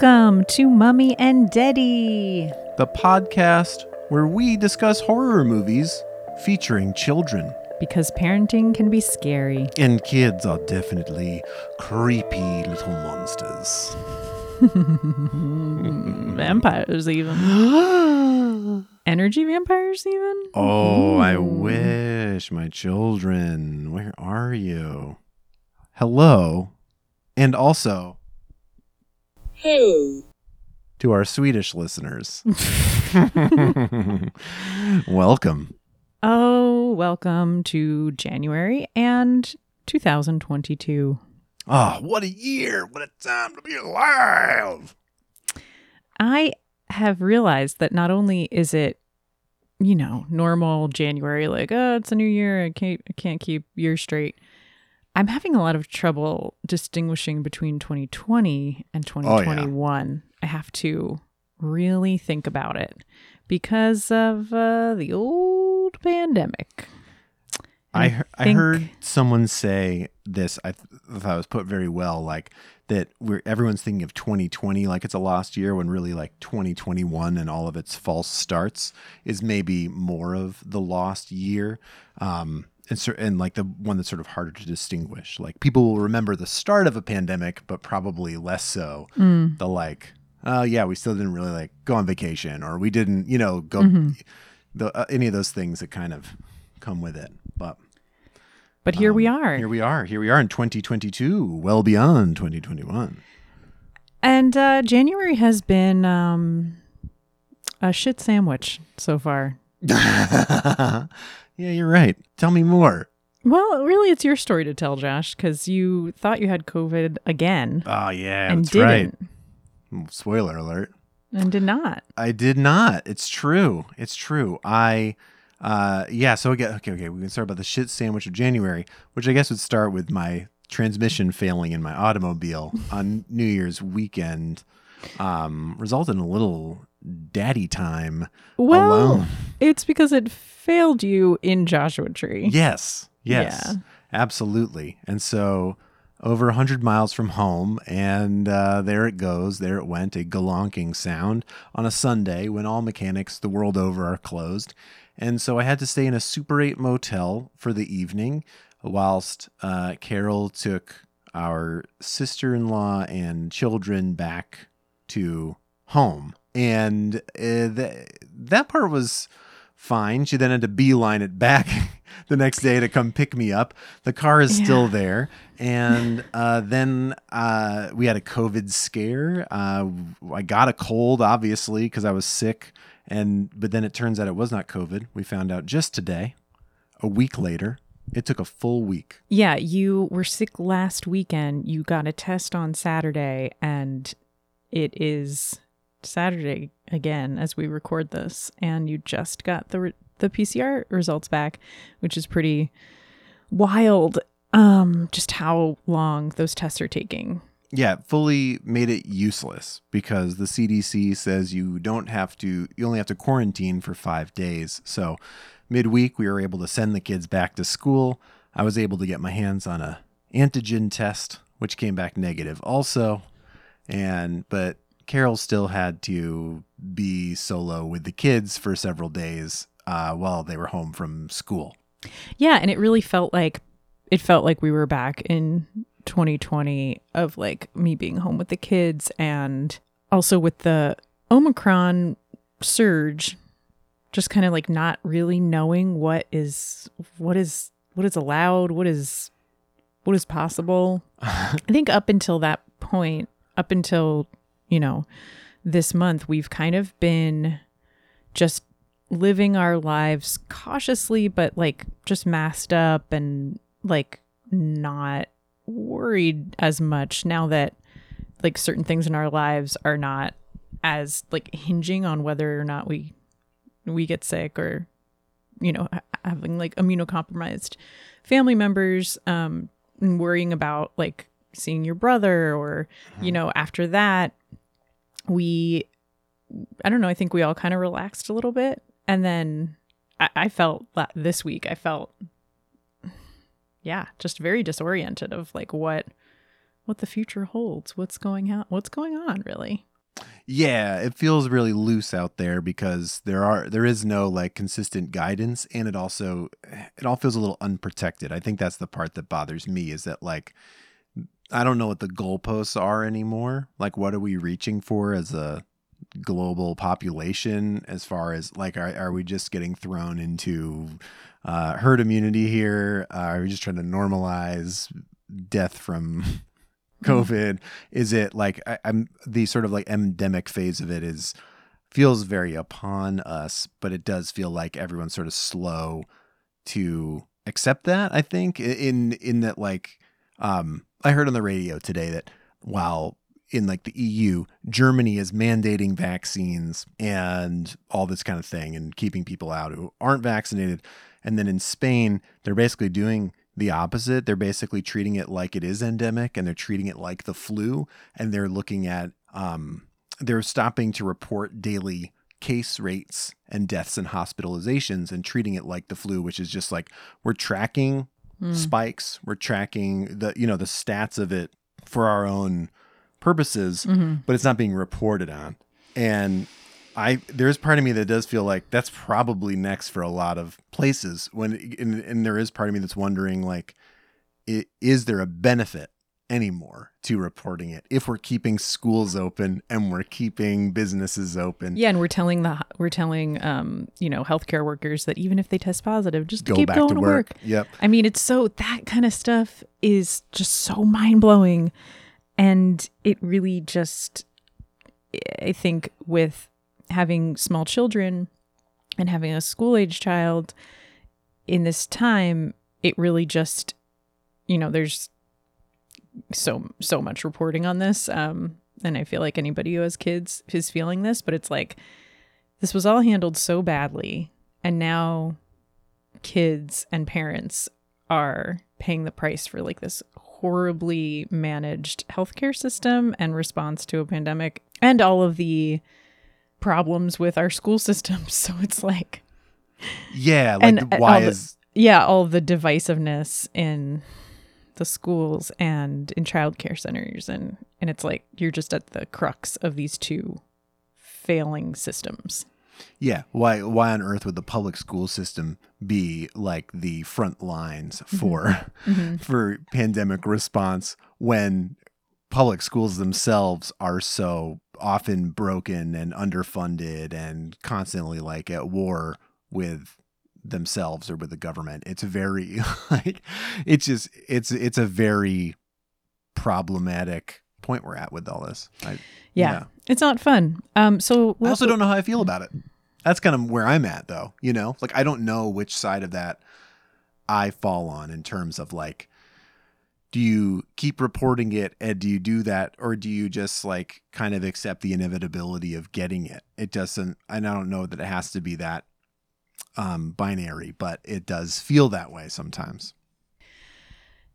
Welcome to Mummy and Daddy, the podcast where we discuss horror movies featuring children. Because parenting can be scary. And kids are definitely creepy little monsters. Vampires even. Energy vampires even? Oh, ooh. I wish. My children, where are you? Hello. And also, hey, to our Swedish listeners. Welcome. Oh, welcome to January and 2022. Oh, what a year. What a time to be alive. I have realized that not only is it, you know, normal January, like, oh, it's a new year. I can't keep years straight. I'm having a lot of trouble distinguishing between 2020 and 2021. Oh, yeah. I have to really think about it because of the old pandemic. I heard someone say this. I thought it was put very well, like that everyone's thinking of 2020 like it's a lost year, when really like 2021 and all of its false starts is maybe more of the lost year. And like the one that's sort of harder to distinguish. Like people will remember the start of a pandemic, but probably less so the like, oh yeah, we still didn't really like go on vacation, or we didn't, you know, go any of those things that kind of come with it. But here we are. Here we are in 2022, well beyond 2021. And January has been a shit sandwich so far. Yeah, you're right. Tell me more. Well, really, it's your story to tell, Josh, because you thought you had COVID again. Oh, yeah, and that's didn't. Right. Spoiler alert. And did not. I did not. It's true. So again, okay, we can start about the shit sandwich of January, which I guess would start with my transmission failing in my automobile on New Year's weekend, resulted in a little daddy time alone. It's because it failed you in Joshua Tree. Yes, yeah. Absolutely. And so over 100 miles from home, and there it goes. There it went, a galonking sound on a Sunday when all mechanics the world over are closed. And so I had to stay in a Super 8 motel for the evening whilst Carol took our sister-in-law and children back to home. And that part was fine. She then had to beeline it back the next day to come pick me up. The car is still there. And then we had a COVID scare. I got a cold, obviously, because I was sick. But then it turns out it was not COVID. We found out just today, a week later. It took a full week. Yeah, you were sick last weekend. You got a test on Saturday, and it is Saturday again as we record this, and you just got the PCR results back, which is pretty wild, just how long those tests are taking. Yeah, fully made it useless because the CDC says you only have to quarantine for 5 days. So midweek, we were able to send the kids back to school. I was able to get my hands on a antigen test, which came back negative also. But Carol still had to be solo with the kids for several days while they were home from school. Yeah, and it really felt like we were back in 2020 of like me being home with the kids, and also with the Omicron surge, just kind of like not really knowing what is allowed, what is possible. I think up until that point, you know, this month, we've kind of been just living our lives cautiously, but like just masked up and like not worried as much now that like certain things in our lives are not as like hinging on whether or not we get sick, or, you know, having like immunocompromised family members and worrying about like seeing your brother, or, you know, after that I think we all kind of relaxed a little bit. And then I felt just very disoriented of like what the future holds, what's going on really. Yeah, it feels really loose out there because there is no like consistent guidance, and it all feels a little unprotected. I think that's the part that bothers me, is that like I don't know what the goalposts are anymore. Like, what are we reaching for as a global population, as far as like, are we just getting thrown into herd immunity here? Are we just trying to normalize death from COVID? Is it like I'm the sort of like endemic phase of it feels very upon us, but it does feel like everyone's sort of slow to accept that. I think in that, like, I heard on the radio today that while in like the EU, Germany is mandating vaccines and all this kind of thing and keeping people out who aren't vaccinated. And then in Spain, they're basically doing the opposite. They're basically treating it like it is endemic, and they're treating it like the flu. And they're looking at, they're stopping to report daily case rates and deaths and hospitalizations and treating it like the flu, which is just like, we're tracking spikes. We're tracking the stats of it for our own purposes, but it's not being reported on. And there's part of me that does feel like that's probably next for a lot of places, and there is part of me that's wondering, like, is there a benefit anymore to reporting it if we're keeping schools open and we're keeping businesses open? Yeah, and we're telling healthcare workers that even if they test positive, just keep going to work. Yep. I mean, it's so, that kind of stuff is just so mind-blowing. And it really just, I think with having small children and having a school-age child in this time, it really just, there's so much reporting on this. And I feel like anybody who has kids is feeling this, but it's like, this was all handled so badly. And now kids and parents are paying the price for like this horribly managed healthcare system and response to a pandemic and all of the problems with our school system. So it's like, yeah, like, and all the divisiveness in the schools and in childcare centers, and it's like you're just at the crux of these two failing systems. Yeah, why on earth would the public school system be like the front lines for pandemic response when public schools themselves are so often broken and underfunded and constantly like at war with themselves or with the government? It's very like, it's just, it's a very problematic point we're at with all this. It's not fun. So I also don't know how I feel about it. That's kind of where I'm at, though. Like, I don't know which side of that I fall on in terms of like, do you keep reporting it and do you do that, or do you just like kind of accept the inevitability of getting it? It doesn't, and I don't know that it has to be that binary, but it does feel that way sometimes.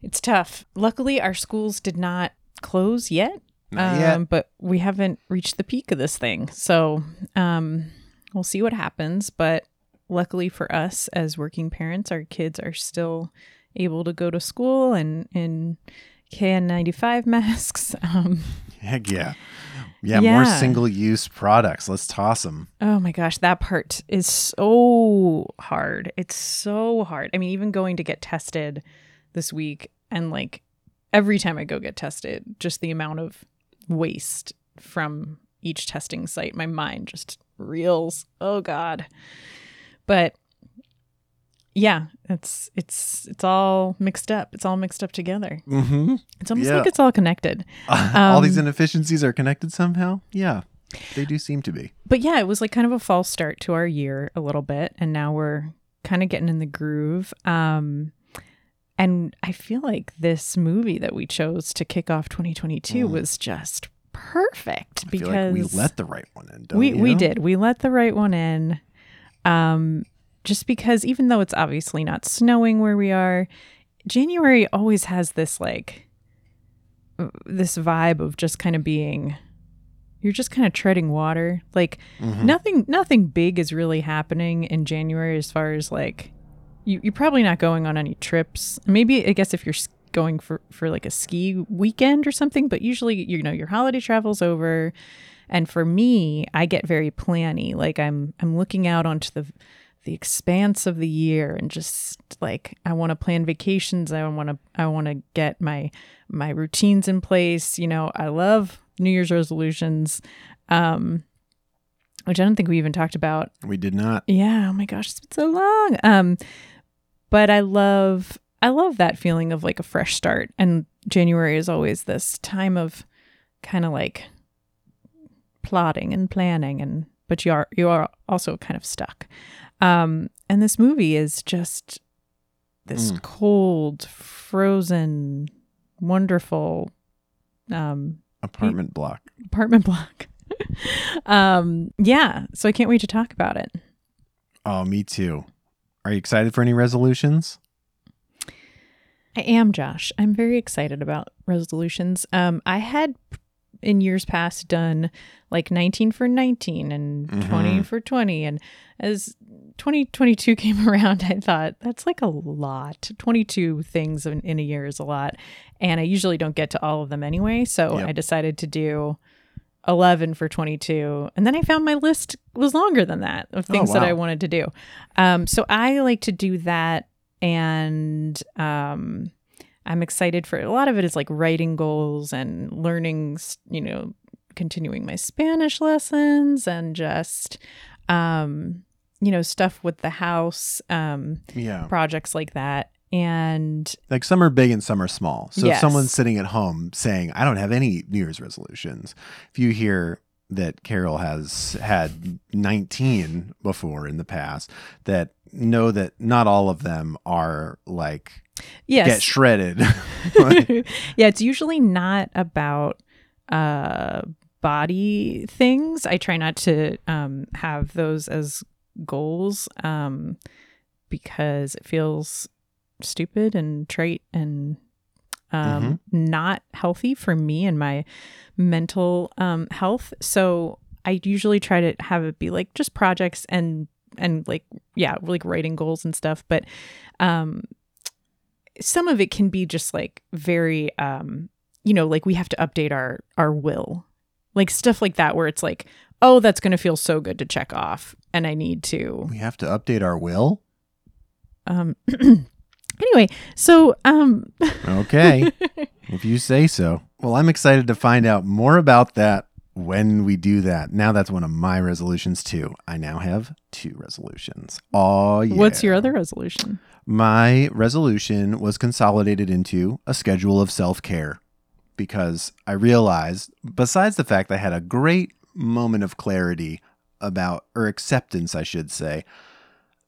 It's tough. Luckily, our schools did not close yet. But we haven't reached the peak of this thing. So we'll see what happens. But luckily for us as working parents, our kids are still able to go to school and in KN95 masks. Heck yeah. Yeah, more single-use products. Let's toss them. Oh my gosh, that part is so hard. It's so hard. I mean, even going to get tested this week, and like every time I go get tested, just the amount of waste from each testing site, my mind just reels. Oh God. But yeah, it's all mixed up. It's all mixed up together. Mm-hmm. It's almost like it's all connected. All these inefficiencies are connected somehow. Yeah, they do seem to be. But yeah, it was like kind of a false start to our year a little bit. And now we're kind of getting in the groove. And I feel like this movie that we chose to kick off 2022 was just perfect, because I feel like we let the right one in. We did. We let the right one in. Just because, even though it's obviously not snowing where we are, January always has this like this vibe of just kind of being, you're just kind of treading water. Like nothing big is really happening in January, as far as like, You're probably not going on any trips. Maybe, I guess, if you're going for like a ski weekend or something, but usually, your holiday travel's over And for me, I get very planny. Like I'm looking out onto the expanse of the year, and just like I want to plan vacations. I want to get my routines in place. You know, I love New Year's resolutions, which I don't think we even talked about. We did not. Yeah. Oh my gosh, it's been so long. But I love that feeling of like a fresh start. And January is always this time of kind of like plotting and planning, and but you are also kind of stuck. And this movie is just this cold, frozen, wonderful apartment block. Yeah. So I can't wait to talk about it. Oh, me too. Are you excited for any resolutions? I am, Josh. I'm very excited about resolutions. I had in years past done like 19 for 19 and 20 for 20. And as 2022 came around, I thought that's like a lot. 22 things in a year is a lot. And I usually don't get to all of them anyway. So yep. I decided to do 11 for 22. And then I found my list was longer than that of things that I wanted to do. So I like to do that. And I'm excited for a lot of it is like writing goals and learning, you know, continuing my Spanish lessons and just, you know, stuff with the house, projects like that. And like some are big and some are small. So yes. If someone's sitting at home saying, I don't have any New Year's resolutions, if you hear that Carol has had 19 before in the past, that know that not all of them are like, yes, get shredded. Yeah, it's usually not about body things. I try not to have those as goals because it feels stupid and trite and not healthy for me and my mental health. So I usually try to have it be like just projects and like, yeah, like writing goals and stuff. But some of it can be just like very, you know, like we have to update our will, like stuff like that, where it's like, oh, that's going to feel so good to check off. And I need to. We have to update our will? Anyway, so... Okay. If you say so. Well, I'm excited to find out more about that when we do that. Now that's one of my resolutions, too. I now have two resolutions. Oh, yeah. What's your other resolution? My resolution was consolidated into a schedule of self-care because I realized, besides the fact that I had a great moment of clarity about, or acceptance, I should say,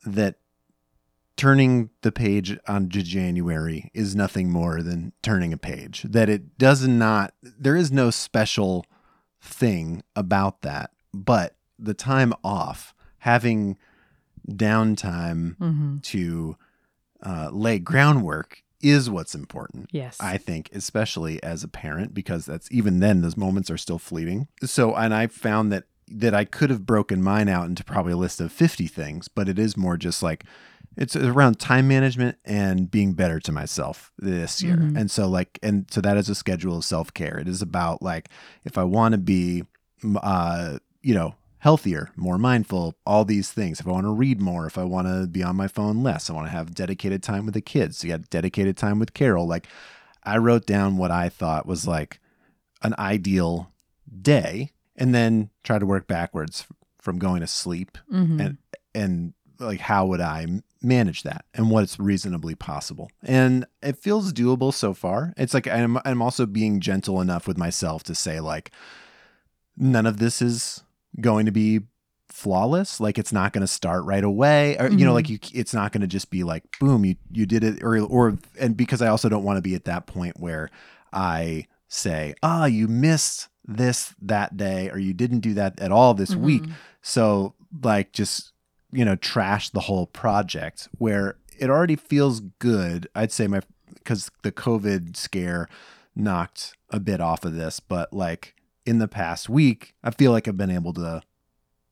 that turning the page onto January is nothing more than turning a page. That it does not, there is no special thing about that. But the time off, having downtime to lay groundwork is what's important. Yes. I think, especially as a parent, because that's even then, those moments are still fleeting. So, and I found that I could have broken mine out into probably a list of 50 things, but it is more just like, it's around time management and being better to myself this year. And so like, and so that is a schedule of self-care. It is about like, if I want to be, you know, healthier, more mindful, all these things. If I want to read more, if I want to be on my phone less, I want to have dedicated time with the kids. So you got dedicated time with Carol. Like I wrote down what I thought was like an ideal day and then try to work backwards from going to sleep and like, how would I manage that and what's reasonably possible? And it feels doable so far. It's like, I'm also being gentle enough with myself to say like, none of this is going to be flawless. Like it's not going to start right away or, you know, like it's not going to just be like, boom, you did it or, and because I also don't want to be at that point where I say, you missed this that day, or you didn't do that at all this week. So like, just, you know, trash the whole project where it already feels good. I'd say because the COVID scare knocked a bit off of this, but like in the past week, I feel like I've been able to,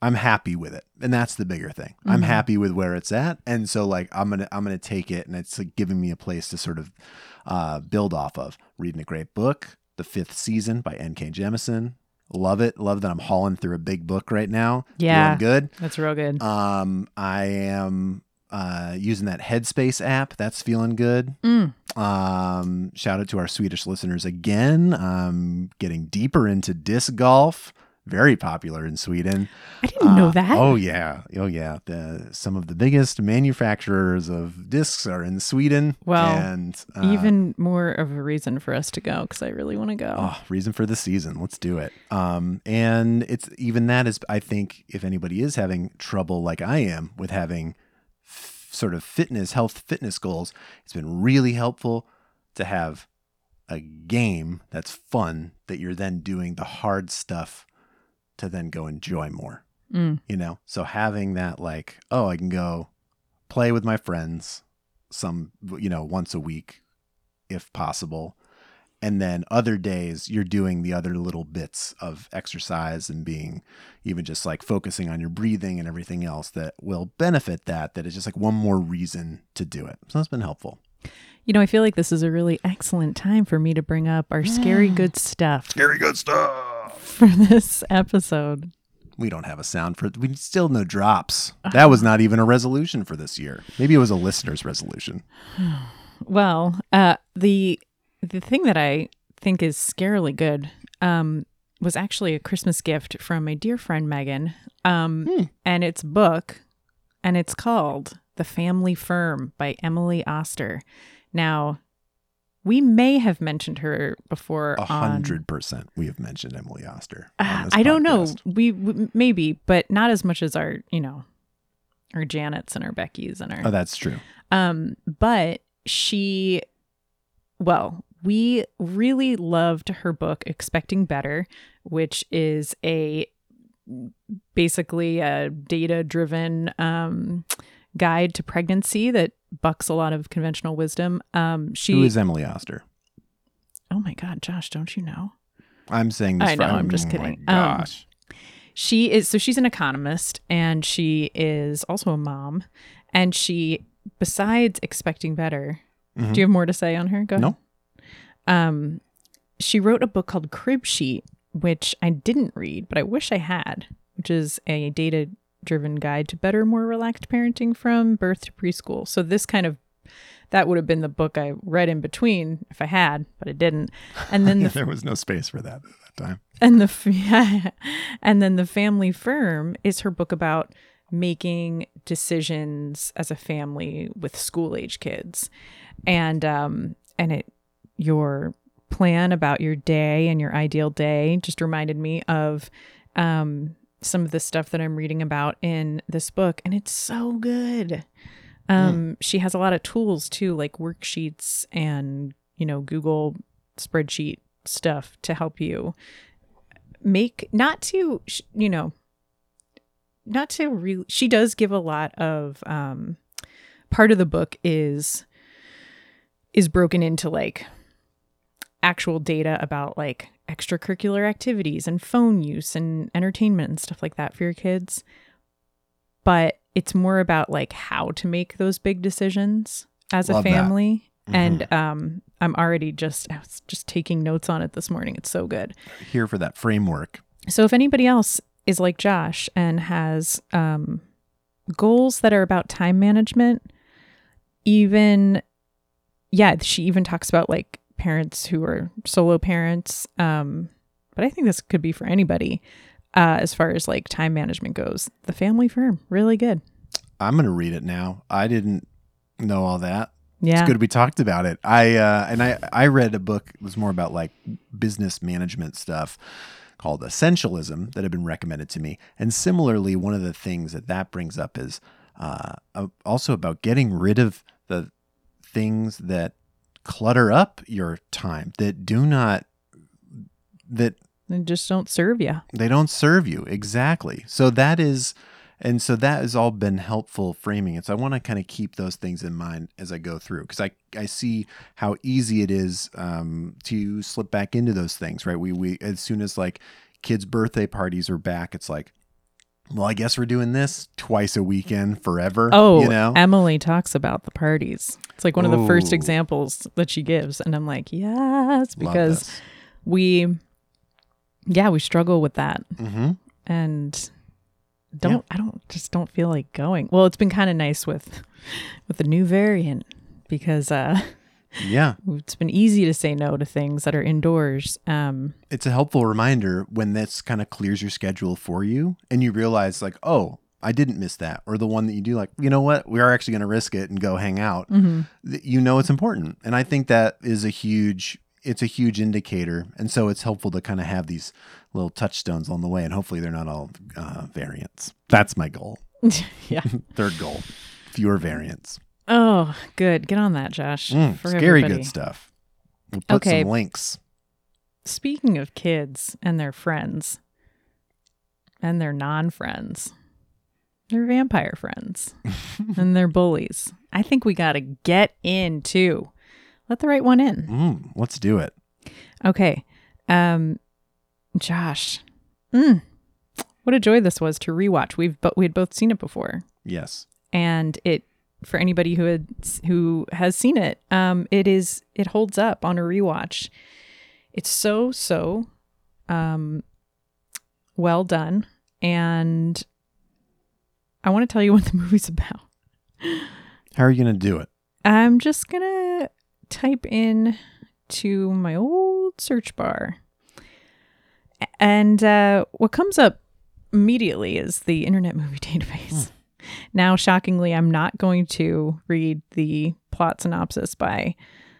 I'm happy with it. And that's the bigger thing. I'm happy with where it's at. And so like, I'm going to take it and it's like giving me a place to sort of build off of. Reading a great book, The Fifth Season by NK Jemisin. Love it. Love that I'm hauling through a big book right now. Yeah. Doing good. That's real good. I am using that Headspace app. That's feeling good. Mm. Shout out to our Swedish listeners again. I'm getting deeper into disc golf. Very popular in Sweden. I didn't know that. Oh, yeah. Oh, yeah. Some of the biggest manufacturers of discs are in Sweden. Well, and, even more of a reason for us to go because I really want to go. Oh, reason for the season. Let's do it. And it's even that is, I think, if anybody is having trouble like I am with having sort of fitness goals, it's been really helpful to have a game that's fun that you're then doing the hard stuff to then go enjoy more, you know? So having that like, oh, I can go play with my friends once a week if possible. And then other days you're doing the other little bits of exercise and being even just like focusing on your breathing and everything else that will benefit that is just like one more reason to do it. So that's been helpful. You know, I feel like this is a really excellent time for me to bring up our scary good stuff. Scary good stuff. For this episode, we don't have a sound for it. We still no drops. That was not even a resolution for this year. Maybe it was a listener's resolution. Well, the thing that I think is scarily good was actually a Christmas gift from my dear friend Megan, and it's a book, and it's called The Family Firm by Emily Oster. Now, we may have mentioned her before. 100% we have mentioned Emily Oster. I don't know. We maybe, but not as much as our, our Janets and our Beckys and our. Oh, that's true. But we really loved her book, Expecting Better, which is basically a data-driven guide to pregnancy that bucks a lot of conventional wisdom. Who is Emily Oster? Oh my God, Josh, don't you know? I'm saying this. I know. I'm just kidding. Gosh, she's an economist and she is also a mom. And she, besides Expecting Better, do you have more to say on her? Go ahead. No. She wrote a book called Crib Sheet, which I didn't read, but I wish I had. Which is a data-driven guide to better, more relaxed parenting from birth to preschool. So that would have been the book I read in between if I had, but I didn't. And then there was no space for that at that time. And then The Family Firm is her book about making decisions as a family with school-age kids. And your plan about your day and your ideal day just reminded me of some of the stuff that I'm reading about in this book, and it's so good. She has a lot of tools too, like worksheets and, Google spreadsheet stuff to help you she does give a lot of, part of the book is broken into like actual data about like extracurricular activities and phone use and entertainment and stuff like that for your kids. But it's more about like how to make those big decisions as a family. And I'm already I was just taking notes on it this morning. It's so good. Here for that framework. So if anybody else is like Josh and has goals that are about time management, she even talks about like parents who are solo parents, but I think this could be for anybody as far as like time management goes. The Family Firm, really good. I'm gonna read it now. I didn't know all that. Yeah, it's good we talked about it. I read a book that was more about like business management stuff called Essentialism that had been recommended to me, and similarly, one of the things that brings up is also about getting rid of the things that clutter up your time that just don't serve you. They don't serve you. Exactly. So that has all been helpful framing. And so I want to kind of keep those things in mind as I go through, because I see how easy it is to slip back into those things, right? We as soon as like kids' birthday parties are back, it's like, well, I guess we're doing this twice a weekend forever. Oh, Emily talks about the parties. It's like one of the first examples that she gives. And I'm like, yes, because we yeah, we struggle with that. Mm-hmm. And I don't feel like going. Well, it's been kind of nice with the new variant because it's been easy to say no to things that are indoors. It's a helpful reminder when this kind of clears your schedule for you and you realize like, oh, I didn't miss that. Or the one that you do like, you know what, we are actually going to risk it and go hang out. Mm-hmm. You know, it's important. And I think that is a huge indicator. And so it's helpful to kind of have these little touchstones on the way, and hopefully they're not all variants. That's my goal. Yeah. Third goal, fewer variants. Oh, good. Get on that, Josh. Scary everybody. Good stuff. We'll put some links. Speaking of kids and their friends and their non-friends, they're vampire friends and they're bullies. I think we got to get into let the right one in. Let's do it. Okay. Josh, what a joy this was to rewatch. We had both seen it before. Yes. And it, for anybody who has seen it, it holds up on a rewatch. It's so well done. And I want to tell you what the movie's about. How are you going to do it? I'm just going to type in to my old search bar. And what comes up immediately is the Internet Movie Database. Now, shockingly, I'm not going to read the plot synopsis by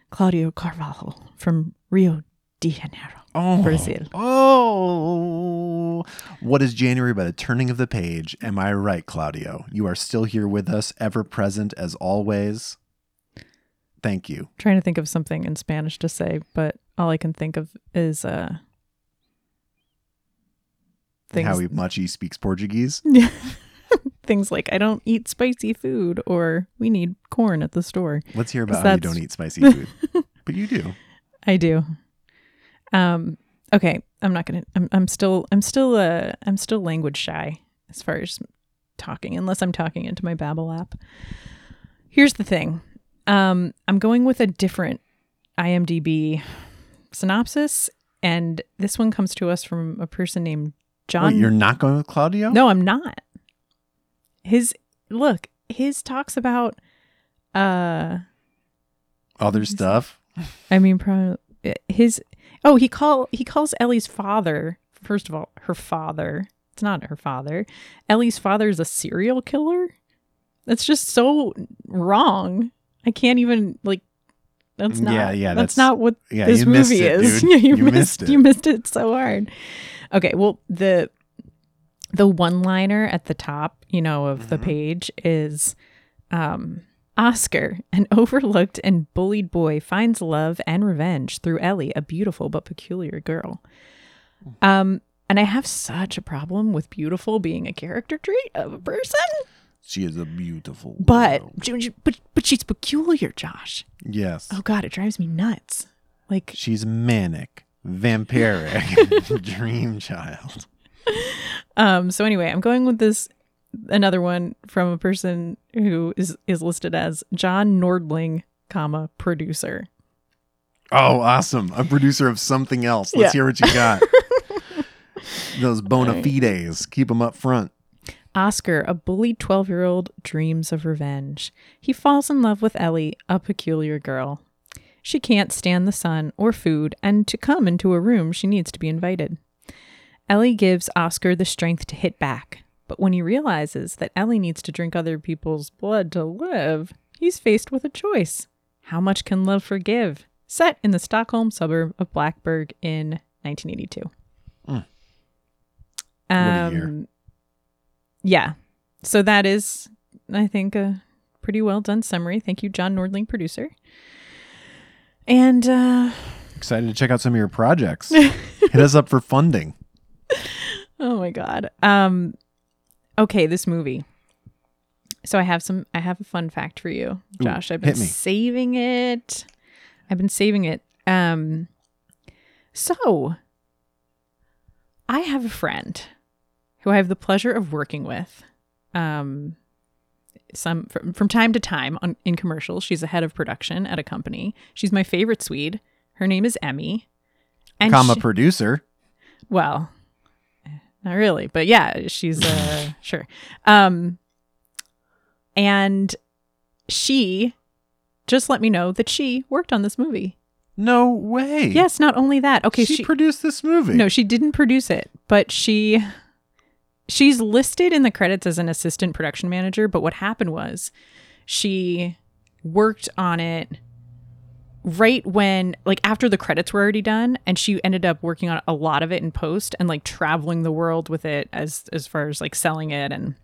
Claudio Carvalho from Rio de Janeiro, Brazil. Oh, what is January but a turning of the page? Am I right, Claudio? You are still here with us, ever present as always. Thank you. I'm trying to think of something in Spanish to say, but all I can think of is things. How much he speaks Portuguese. Things like, I don't eat spicy food, or we need corn at the store. Let's hear about how you don't eat spicy food. But you do. I do. Okay. I'm still language shy as far as talking, unless I'm talking into my Babbel app. Here's the thing. I'm going with a different IMDb synopsis, and this one comes to us from a person named John. Wait, you're not going with Claudio? No, I'm not. His talks about other stuff. I mean, probably his. Oh, he calls Ellie's father. First of all, her father. It's not her father. Ellie's father is a serial killer. That's just so wrong. I can't even like. That's not. Yeah, that's not what this movie is. Yeah, you missed it. You missed it so hard. Okay, well the one-liner at the top, of the page is Oscar, an overlooked and bullied boy, finds love and revenge through Ellie, a beautiful but peculiar girl. And I have such a problem with beautiful being a character trait of a person. She is a beautiful girl. But she's peculiar, Josh. Yes. Oh, God, it drives me nuts. Like, she's manic, vampiric, dream child. So anyway, I'm going with this another one from a person who is listed as John Nordling, producer. Oh, awesome. A producer of something else. Let's hear what you got. Those bona fides. Keep them up front. Oscar, a bullied 12-year-old, dreams of revenge. He falls in love with Ellie, a peculiar girl. She can't stand the sun or food, and to come into a room, she needs to be invited. Ellie gives Oscar the strength to hit back, but when he realizes that Ellie needs to drink other people's blood to live, he's faced with a choice. How much can love forgive? Set in the Stockholm suburb of Blackberg in 1982. What a year. Yeah. So that is, I think, a pretty well done summary. Thank you, John Nordling, producer. And excited to check out some of your projects. Hit us up for funding. Oh my God. Okay, this movie. So I have a fun fact for you, Josh. Ooh, I've been saving it. So I have a friend who I have the pleasure of working with. Some from time to time in commercials. She's the head of production at a company. She's my favorite Swede. Her name is Emmy. And producer. well, not really, but yeah, she's sure. And she just let me know that she worked on this movie. No way. Yes, not only that. Okay, she produced this movie. No, she didn't produce it, but she's listed in the credits as an assistant production manager, but what happened was she worked on it right when, like, after the credits were already done, and she ended up working on a lot of it in post and, like, traveling the world with it as far as, like, selling it and...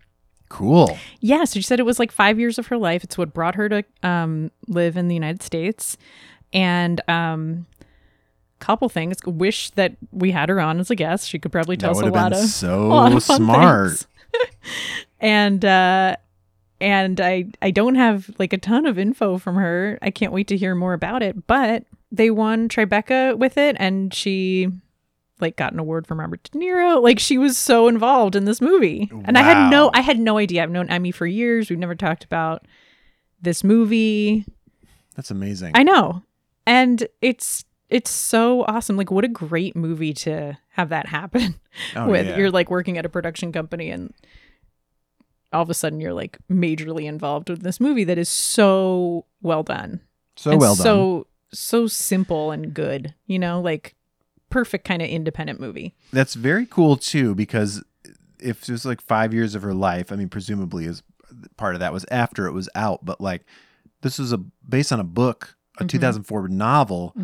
Cool. Yeah, so she said it was like 5 years of her life. It's what brought her to live in the United States. And couple things. Wish that we had her on as a guest. She could probably tell us a lot of smart things. And I don't have like a ton of info from her. I can't wait to hear more about it. But they won Tribeca with it, and she like got an award from Robert De Niro. Like, she was so involved in this movie. And wow. I had no idea. I've known Emmy for years. We've never talked about this movie. That's amazing. I know. And it's so awesome. Like, what a great movie to have that happen with. Yeah. You're like working at a production company and all of a sudden you're like majorly involved with this movie that is so well done. So simple and good, you know, like perfect kind of independent movie. That's very cool too, because if it was like 5 years of her life, I mean, presumably is part of that was after it was out, but like this was based on a book, a 2004 novel,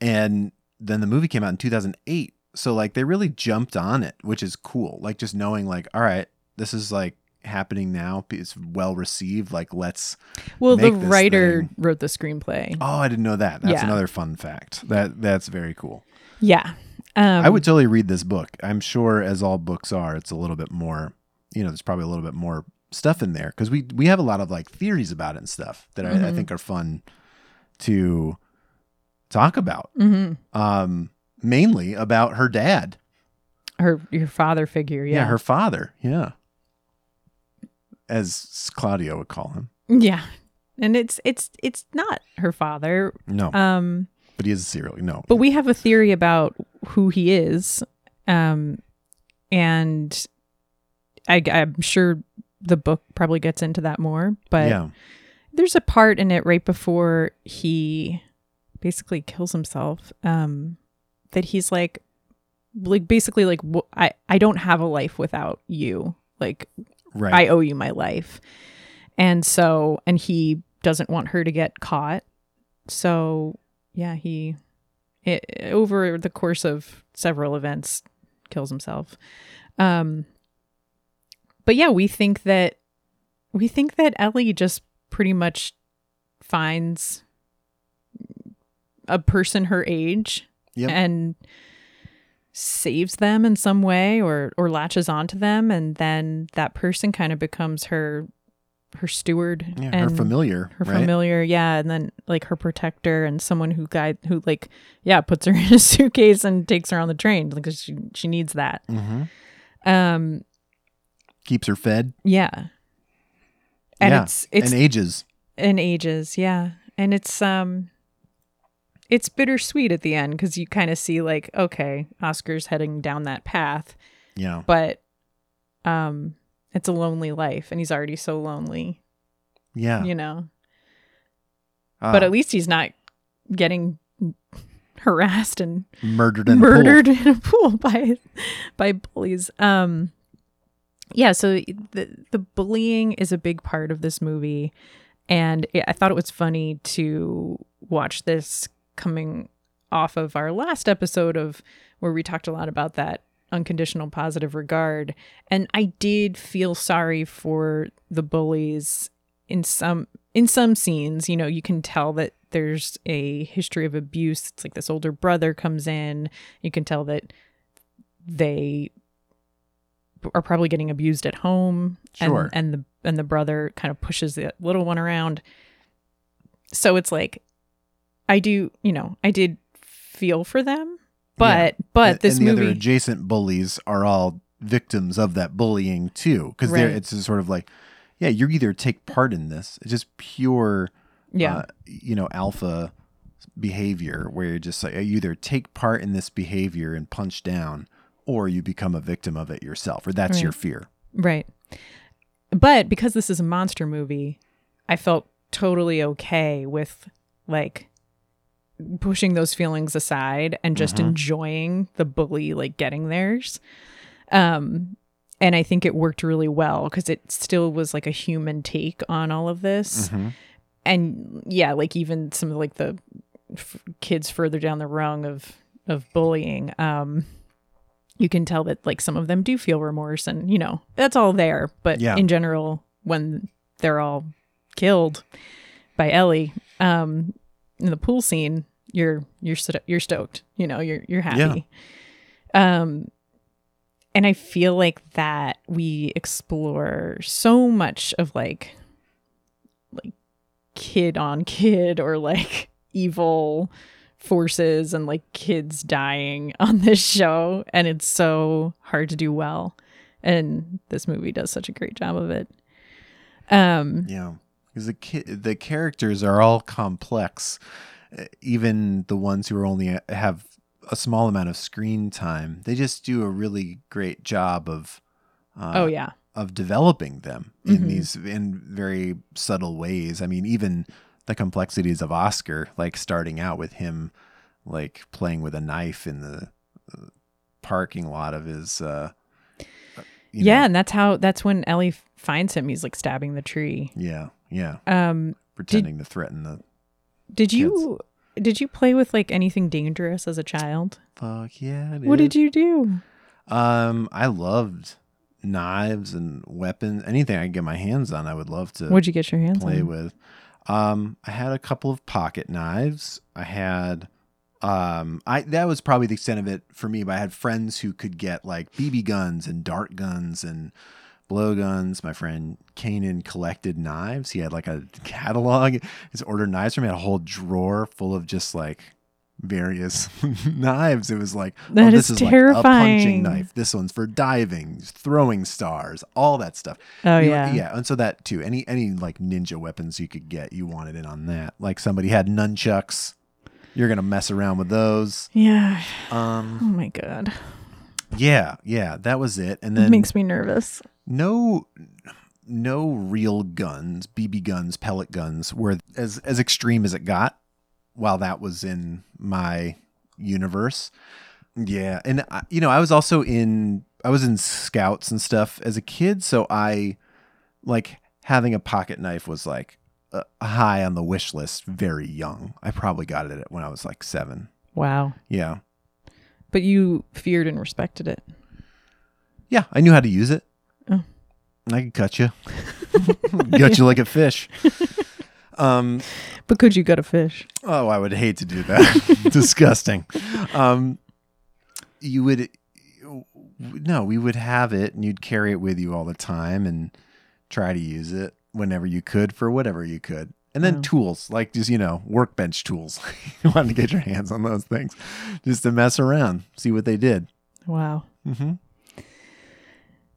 and then the movie came out in 2008. So like they really jumped on it, which is cool. Like just knowing like, all right, this is like happening now. It's well received. Like let's. Well, the writer wrote the screenplay. Oh, I didn't know that. That's another fun fact. That's very cool. Yeah. I would totally read this book. I'm sure, as all books are, it's a little bit more, you know, there's probably a little bit more stuff in there. Because we have a lot of like theories about it and stuff that I think are fun to talk about. Mainly about her dad. Your father figure. Yeah, her father. Yeah. As Claudio would call him. Yeah. And it's not her father. No. But he is a serial. No. But we have a theory about who he is. And I'm sure the book probably gets into that more. But there's a part in it right before he basically kills himself that he's like basically like, I don't have a life without you. Like, right. I owe you my life. And so, and he doesn't want her to get caught. So... yeah, he over the course of several events kills himself. But yeah, we think that Ellie just pretty much finds a person her age and saves them in some way or latches onto them, and then that person kind of becomes her steward, and her familiar, right? And then like her protector and someone who puts her in a suitcase and takes her on the train because she needs that. Keeps her fed. And it's and ages. Yeah. And it's bittersweet at the end because you kind of see like, okay, Oscar's heading down that path. Yeah. But, it's a lonely life, and he's already so lonely. Yeah. You know? But at least he's not getting harassed and murdered in a pool by bullies. So the bullying is a big part of this movie, and I thought it was funny to watch this coming off of our last episode of where we talked a lot about that unconditional positive regard. And I did feel sorry for the bullies in some scenes. You know, you can tell that there's a history of abuse. It's like this older brother comes in. You can tell that they are probably getting abused at home. Sure. And the brother kind of pushes the little one around. So it's like, I did feel for them. But this movie... and the other adjacent bullies are all victims of that bullying, too. Because it's sort of like, you either take part in this. It's just pure, alpha behavior where you're just like, you either take part in this behavior and punch down, or you become a victim of it yourself, or that's your fear. Right. But because this is a monster movie, I felt totally okay with like pushing those feelings aside and just enjoying the bully like getting theirs. And I think it worked really well because it still was like a human take on all of this. And yeah, like even some of like the kids further down the rung of bullying, you can tell that like some of them do feel remorse and, you know, that's all there. But in general, when they're all killed by Ellie in the pool scene, you're stoked, you know, you're happy. And I feel like that we explore so much of like kid on kid or like evil forces and like kids dying on this show, and it's so hard to do well, and this movie does such a great job of it. Because the characters are all complex, even the ones who are only have a small amount of screen time. They just do a really great job of developing them in very subtle ways. I mean, even the complexities of Oscar, like starting out with him, like playing with a knife in the parking lot of his. And that's when Ellie finds him. He's like stabbing the tree. Yeah. Pretending to threaten the. Did you play with like anything dangerous as a child? Fuck yeah. What did you do? I loved knives and weapons. Anything I could get my hands on, I would love to. What'd you get your hands play on? With? I had a couple of pocket knives. I had, that was probably the extent of it for me, but I had friends who could get like BB guns and dart guns and blowguns. My friend Kanan collected knives. He had like a catalog. He's ordered knives from me. He had a whole drawer full of just like various knives. It was like, that is terrifying. Like a punching knife. This one's for diving, throwing stars, all that stuff. Yeah. And so that too, any like ninja weapons you could get, you wanted in on that. Like somebody had nunchucks, you're gonna mess around with those. Yeah. Oh my god. Yeah. That was it. And then it makes me nervous. No real guns, BB guns, pellet guns were as extreme as it got. While that was in my universe. Yeah. And, I was also I was in scouts and stuff as a kid. So I like having a pocket knife was like high on the wish list very young. I probably got it when I was like 7. Wow. Yeah. But you feared and respected it. Yeah. I knew how to use it. Oh. I could cut you. Gut you like a fish. But could you gut a fish? Oh, I would hate to do that. Disgusting. We would have it and you'd carry it with you all the time and try to use it whenever you could for whatever you could. And then tools, like just, workbench tools. You wanted to get your hands on those things just to mess around, see what they did. Wow. Mm-hmm.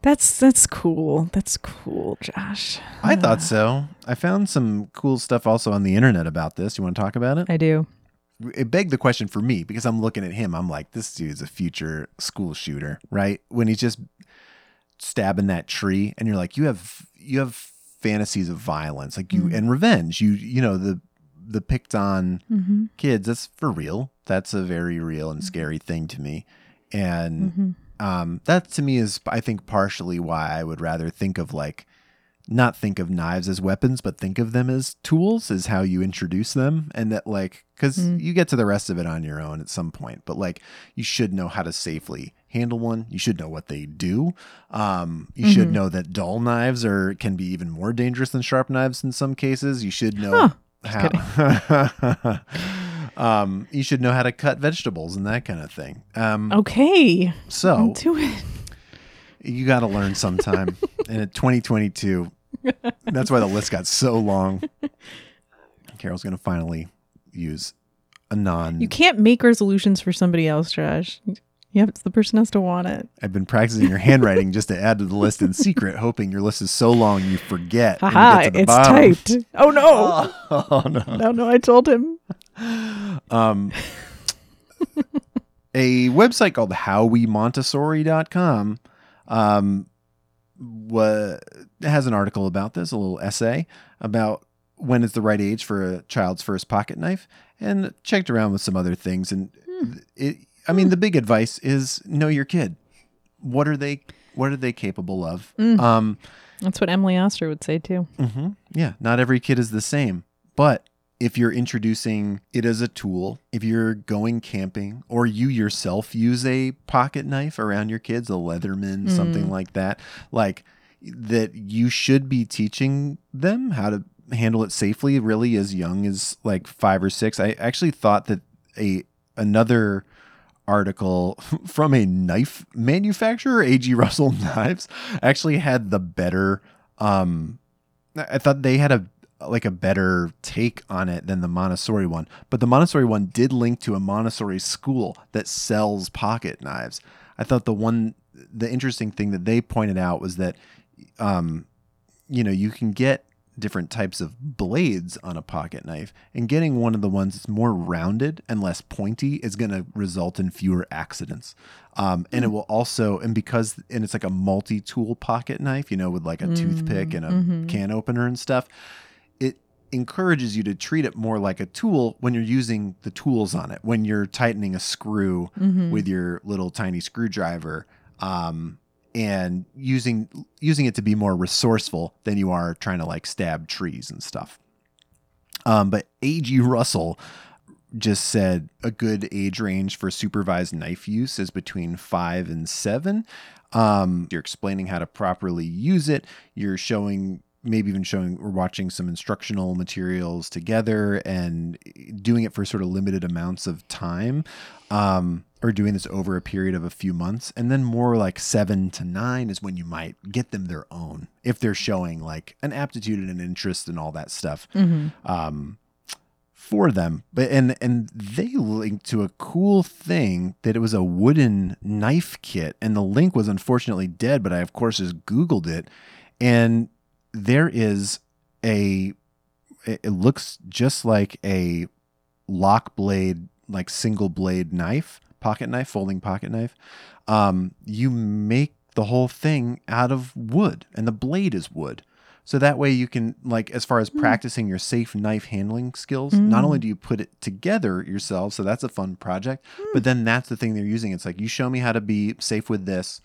That's cool. That's cool, Josh. I thought so. I found some cool stuff also on the internet about this. You want to talk about it? I do. It begged the question for me because I'm looking at him. I'm like, this dude's a future school shooter, right? When he's just stabbing that tree, and you're like, you have fantasies of violence, like you and revenge. The picked on kids. That's for real. That's a very real and scary thing to me, and. That to me is, I think, partially why I would rather think of not think of knives as weapons, but think of them as tools is how you introduce them. And that because you get to the rest of it on your own at some point, but you should know how to safely handle one. You should know what they do. You should know that dull knives can be even more dangerous than sharp knives in some cases. You should know how. You should know how to cut vegetables and that kind of thing. Okay. So do it. You got to learn sometime. And in 2022, that's why the list got so long. Carol's going to finally use a non. You can't make resolutions for somebody else, Josh. Yep, it's the person has to want it. I've been practicing your handwriting just to add to the list in secret, hoping your list is so long you forget. Haha, it's bottom. Typed. Oh no! Oh no! No, I told him. a website called howwemontessori.com has an article about this, a little essay about when is the right age for a child's first pocket knife, and checked around with some other things. And the big advice is know your kid. What are they capable of? That's what Emily Oster would say too. Mm-hmm. Yeah. Not every kid is the same, but if you're introducing it as a tool, if you're going camping or you yourself use a pocket knife around your kids, a Leatherman, something like that, you should be teaching them how to handle it safely really as young as like 5 or 6. I actually thought that another article from a knife manufacturer, AG Russell Knives, actually had the better, I thought they had a better take on it than the Montessori one, but the Montessori one did link to a Montessori school that sells pocket knives. I thought the interesting thing that they pointed out was that, you can get different types of blades on a pocket knife, and getting one of the ones that's more rounded and less pointy is going to result in fewer accidents. And it will also, and it's like a multi-tool pocket knife, with like a toothpick and a can opener and stuff. It encourages you to treat it more like a tool when you're using the tools on it, when you're tightening a screw with your little tiny screwdriver, and using it to be more resourceful than you are trying to like stab trees and stuff. But A.G. Russell just said a good age range for supervised knife use is between 5 and 7. You're explaining how to properly use it. You're showing or watching some instructional materials together and doing it for sort of limited amounts of time. Or doing this over a period of a few months. And then more like 7 to 9 is when you might get them their own, if they're showing like an aptitude and an interest and all that stuff for them. But and they linked to a cool thing that it was a wooden knife kit, and the link was unfortunately dead, but I of course just Googled it, and there is it looks just like a lock blade, like single blade knife, pocket knife, folding pocket knife. You make the whole thing out of wood, and the blade is wood. So that way you can, like, as far as practicing your safe knife handling skills, not only do you put it together yourself, so that's a fun project, but then that's the thing they're using. It's like, you show me how to be safe with this,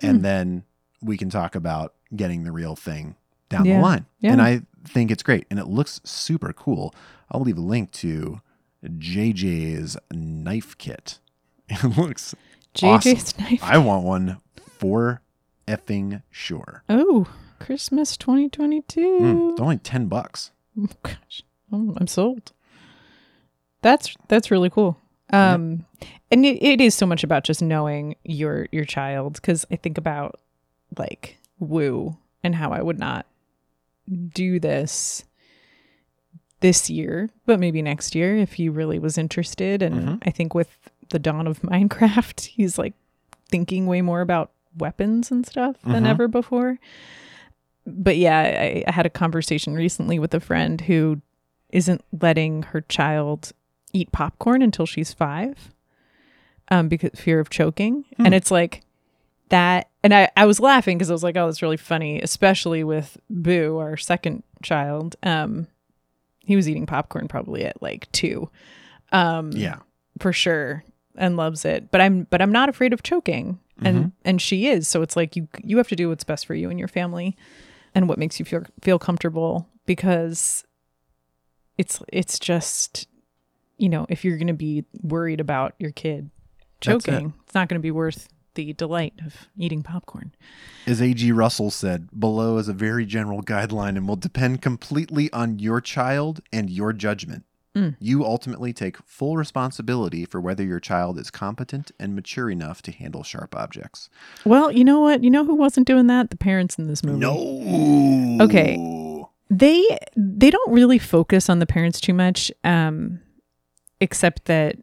and then we can talk about getting the real thing down the line. Yeah. And I think it's great, and it looks super cool. I'll leave a link to JJ's Knife Kit. It looks JJ's awesome. Knife. I want one for effing sure. Oh, Christmas 2022. It's only $10. Oh, gosh, I'm sold. That's really cool. And it is so much about just knowing your child, because I think about like woo and how I would not do this year, but maybe next year if he really was interested. And I think with the dawn of Minecraft, he's like thinking way more about weapons and stuff than ever before. But yeah, I had a conversation recently with a friend who isn't letting her child eat popcorn until she's 5, because fear of choking. And it's like that. And I was laughing because I was like, oh, that's really funny, especially with Boo, our second child. He was eating popcorn probably at like 2. Yeah, for sure. And loves it. But I'm not afraid of choking. And she is. So it's like you have to do what's best for you and your family and what makes you feel comfortable, because it's just, if you're going to be worried about your kid choking, it's not going to be worth the delight of eating popcorn. As A.G. Russell said, below is a very general guideline and will depend completely on your child and your judgment. You ultimately take full responsibility for whether your child is competent and mature enough to handle sharp objects. Well, you know what? You know who wasn't doing that? The parents in this movie. No. Okay. They don't really focus on the parents too much, except that,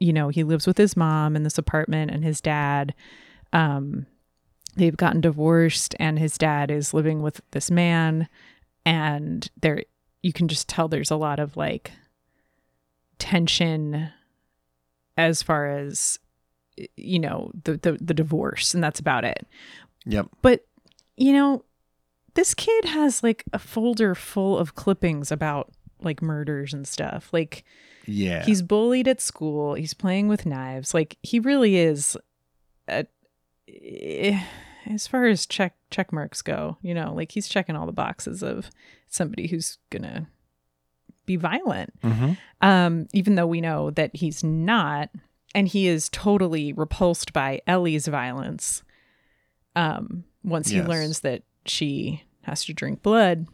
he lives with his mom in this apartment, and his dad, they've gotten divorced, and his dad is living with this man, and you can just tell there's a lot of like tension as far as you know, the divorce, and that's about it. Yep. But, you know, this kid has like a folder full of clippings about like murders and stuff. Like, yeah, he's bullied at school. He's playing with knives. Like, he really is, as far as check marks go, you know, like he's checking all the boxes of somebody who's gonna be violent. Mm-hmm. Even though we know that he's not, and he is totally repulsed by Ellie's violence. Once he learns that she has to drink blood,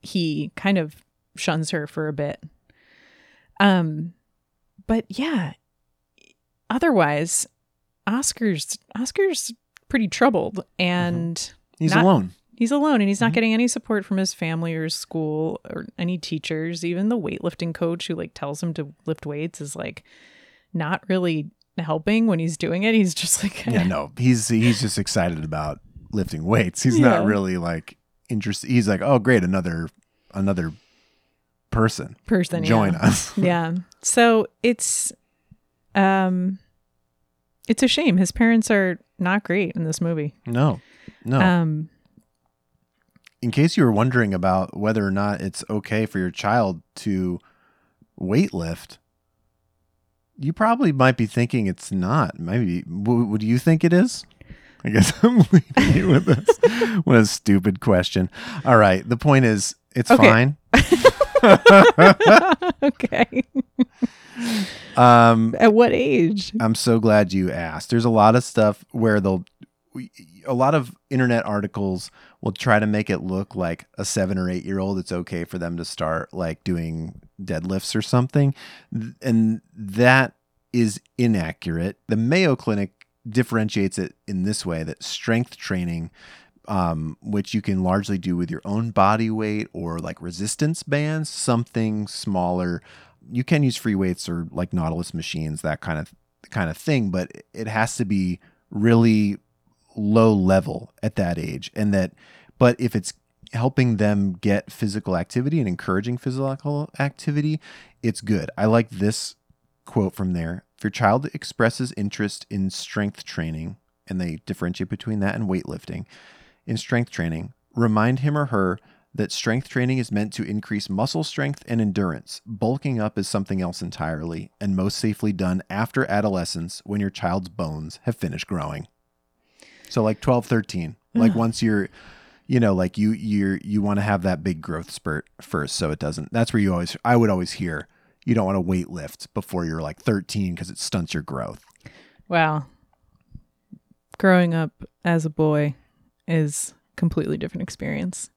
he kind of shuns her for a bit. But yeah, otherwise, Oscar's pretty troubled, and mm-hmm. he's alone. He's alone, and he's not mm-hmm. getting any support from his family or school or any teachers. Even the weightlifting coach who like tells him to lift weights is like not really helping when he's doing it. He's just like yeah, no, he's just excited about lifting weights. He's not really like interested. He's like, oh great, another person join us. Yeah. So it's a shame. His parents are not great in this movie. No. In case you were wondering about whether or not it's okay for your child to weightlift, you probably might be thinking it's not. Maybe. Would you think it is? I guess I'm leading you with this. What a stupid question. All right. The point is, it's fine. Okay. At what age? I'm so glad you asked. There's a lot of stuff where a lot of internet articles will try to make it look like a 7 or 8 year old, it's okay for them to start like doing deadlifts or something. And that is inaccurate. The Mayo Clinic differentiates it in this way, that strength training, which you can largely do with your own body weight or like resistance bands, something smaller. You can use free weights or like Nautilus machines, that kind of thing, but it has to be really low level at that age. And but if it's helping them get physical activity and encouraging physical activity, it's good. I like this quote from there. If your child expresses interest in strength training, and they differentiate between that and weightlifting, in strength training, remind him or her that strength training is meant to increase muscle strength and endurance. Bulking up is something else entirely, and most safely done after adolescence when your child's bones have finished growing. So like 12, 13, like once you're, you know, like you want to have that big growth spurt first. So it doesn't, that's where I would always hear, you don't want to weight lift before you're like 13 because it stunts your growth. Wow. Growing up as a boy is a completely different experience.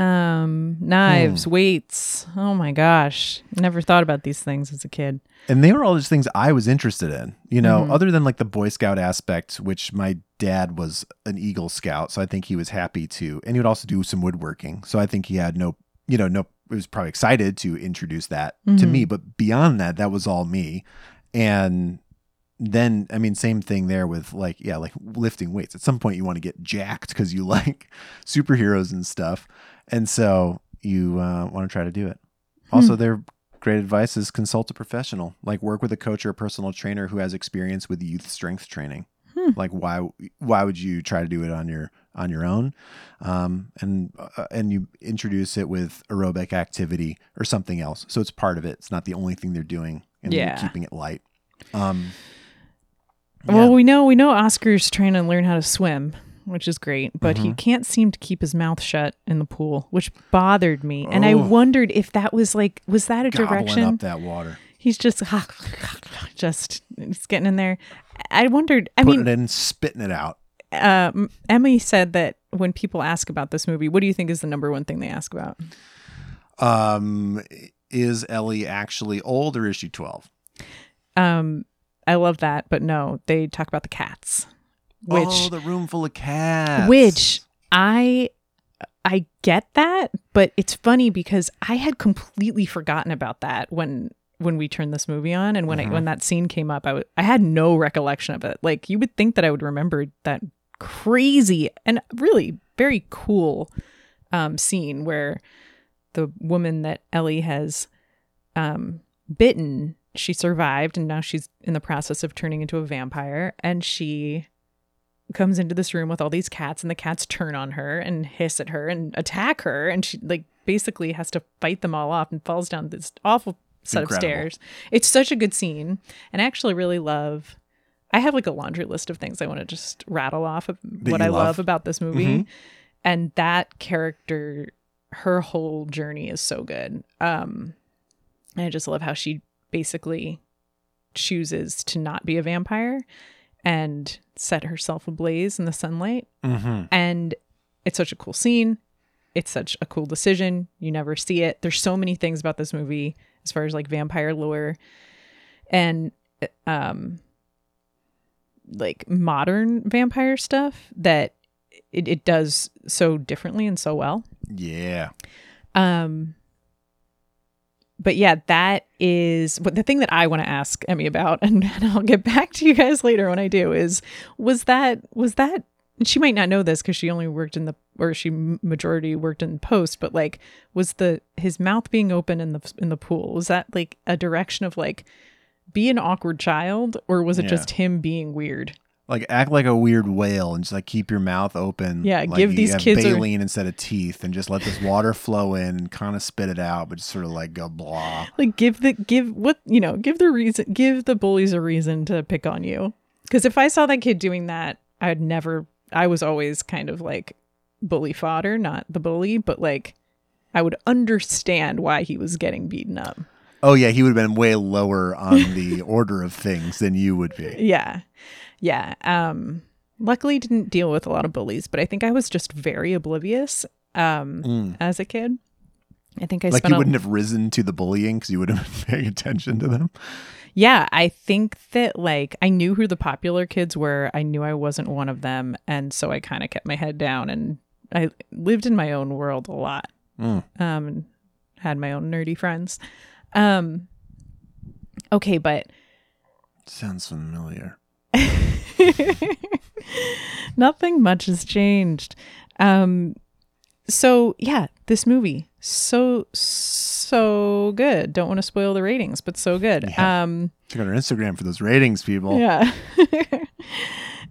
Knives, weights. Oh my gosh. Never thought about these things as a kid. And they were all just things I was interested in, you know, mm-hmm. other than like the Boy Scout aspect, which my dad was an Eagle Scout. So I think he was happy to, and he would also do some woodworking. So I think he had he was probably excited to introduce that mm-hmm. to me, but beyond that, that was all me. And then, I mean, same thing there with like lifting weights. At some point you want to get jacked because you like superheroes and stuff. And so you want to try to do it. Also, their great advice is consult a professional, like work with a coach or a personal trainer who has experience with youth strength training. Like why would you try to do it on your own? And you introduce it with aerobic activity or something else. So it's part of it. It's not the only thing they're doing, and you're keeping it light. Yeah. Well, we know Oscar's trying to learn how to swim, which is great, but he can't seem to keep his mouth shut in the pool, which bothered me. Oh. And I wondered if that was like, was that a direction? Gobbling up that water. He's just he's getting in there. I wondered, putting it in, spitting it out. Emmy said that when people ask about this movie, what do you think is the number one thing they ask about? Is Ellie actually old, or is she 12? I love that, but no, they talk about the cats. Which, the room full of cats. Which I get that, but it's funny because I had completely forgotten about that when we turned this movie on, and when that scene came up, I had no recollection of it. Like, you would think that I would remember that crazy and really very cool scene where the woman that Ellie has bitten she survived, and now she's in the process of turning into a vampire, and she comes into this room with all these cats, and the cats turn on her and hiss at her and attack her, and she like basically has to fight them all off and falls down this awful set of stairs. It's such a good scene, and I actually really love, I have like a laundry list of things I want to just rattle off of what I love about this movie. Mm-hmm. And that character, her whole journey is so good. And I just love how she basically chooses to not be a vampire and set herself ablaze in the sunlight. Mm-hmm. And it's such a cool scene. It's such a cool decision. You never see it. There's so many things about this movie as far as like vampire lore and like modern vampire stuff that it does so differently and so well. Yeah. But yeah, that is what the thing that I want to ask Emmy about, and I'll get back to you guys later when I do, is was that she might not know this because she only worked in the, or she majority worked in post, but like was his mouth being open in the pool, was that like a direction of like be an awkward child, or was it just him being weird? Like act like a weird whale and just like keep your mouth open. Yeah, like give these kids baleen instead of teeth, and just let this water flow in and kind of spit it out, but just sort of like go blah. Like give the bullies a reason to pick on you. Because if I saw that kid doing that, I was always kind of like bully fodder, not the bully, but like I would understand why he was getting beaten up. Oh yeah, he would have been way lower on the order of things than you would be. Yeah. Yeah. Luckily didn't deal with a lot of bullies, but I think I was just very oblivious as a kid. I think I you wouldn't have risen to the bullying because you wouldn't have been paying attention to them. Yeah, I think that like I knew who the popular kids were. I knew I wasn't one of them, and so I kind of kept my head down and I lived in my own world a lot. And had my own nerdy friends. Okay, but sounds familiar. Nothing much has changed. So yeah, this movie so good. Don't want to spoil the ratings, but so good. Yeah. Check out our Instagram for those ratings, people. Yeah.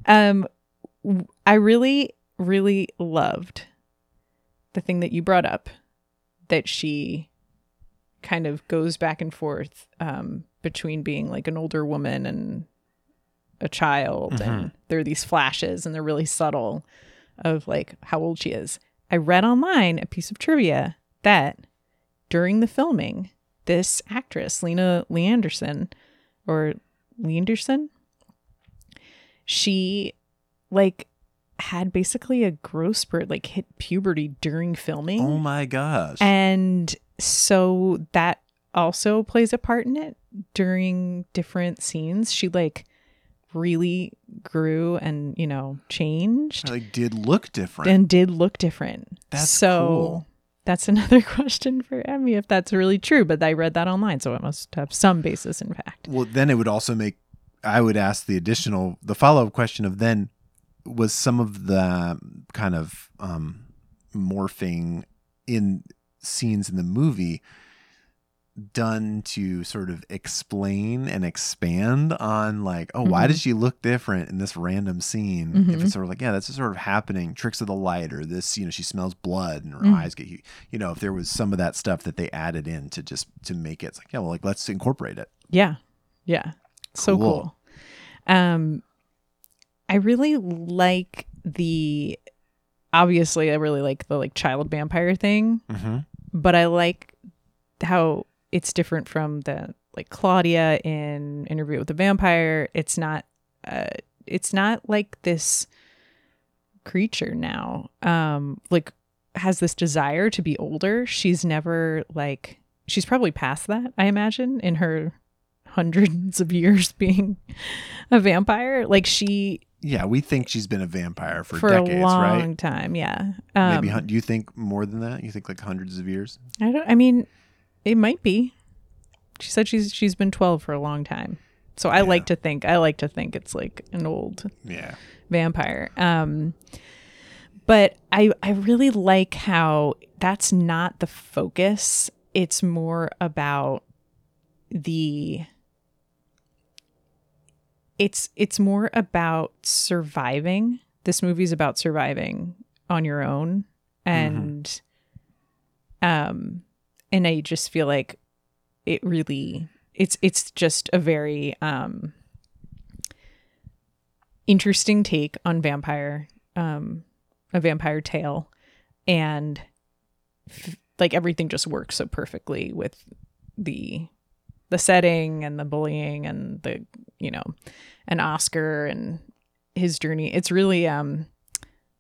I really, really loved the thing that you brought up, that she kind of goes back and forth between being like an older woman and a child, mm-hmm. and there are these flashes, and they're really subtle of like how old she is. I read online a piece of trivia that during the filming, this actress, Lina Leandersson, she like had basically a growth spurt, like hit puberty during filming. Oh my gosh. And so that also plays a part in it. During different scenes, she like really grew and, you know, changed. Like did look different. That's so cool. That's another question for Emmy, if that's really true, but I read that online, so it must have some basis in fact. Well, then it would also make, I would ask the follow-up question of then, was some of the kind of morphing in scenes in the movie done to sort of explain and expand on like, oh, mm-hmm. why does she look different in this random scene? Mm-hmm. If it's sort of like, yeah, that's just sort of happening, tricks of the light, or this, you know, she smells blood and her mm-hmm. eyes get, you know, if there was some of that stuff that they added in to just to make it, it's like, yeah, well, like let's incorporate it. Yeah. Yeah. Cool. So cool. I really like the like child vampire thing, mm-hmm. but I like how it's different from the like Claudia in Interview with the Vampire. It's not like this creature now like has this desire to be older. She's never like, she's probably past that, I imagine, in her hundreds of years being a vampire. Like she, yeah, we think she's been a vampire for decades, right? For a long time, yeah. Maybe, do you think more than that? You think like hundreds of years? It might be. She said she's been 12 for a long time. So I like to think it's like an old vampire. But I really like how that's not the focus. It's more about the it's more about surviving. This movie's about surviving on your own, and I just feel like it really it's just a very interesting take on a vampire tale, and like everything just works so perfectly with the setting and the bullying and the, you know, and Oscar and his journey. It's really,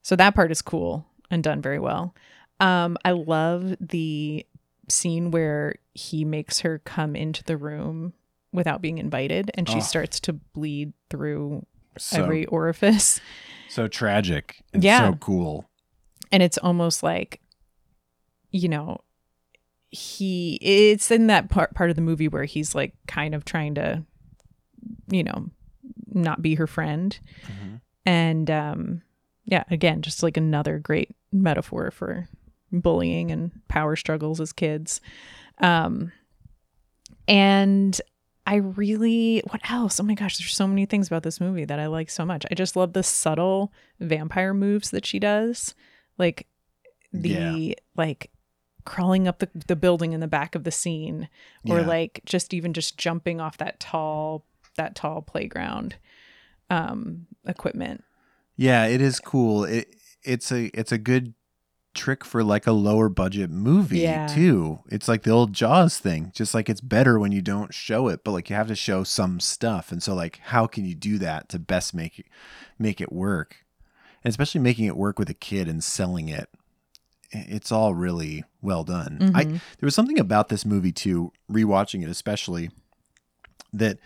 so that part is cool and done very well. I love the scene where he makes her come into the room without being invited, and she starts to bleed through every orifice. So tragic and so cool. And it's almost like, you know, it's in that part of the movie where he's like kind of trying to, you know, not be her friend. Mm-hmm. And again, just like another great metaphor for bullying and power struggles as kids. And I really, what else? Oh my gosh, there's so many things about this movie that I like so much. I just love the subtle vampire moves that she does. Like the like crawling up the building in the back of the scene, or like just jumping off that tall playground equipment. Yeah, it is cool. It's a good trick for like a lower budget movie too. It's like the old Jaws thing, just like it's better when you don't show it, but like you have to show some stuff. And so like, how can you do that to best make it work? And especially making it work with a kid and selling it. It's all really well done. Mm-hmm. There was something about this movie too, rewatching it especially, that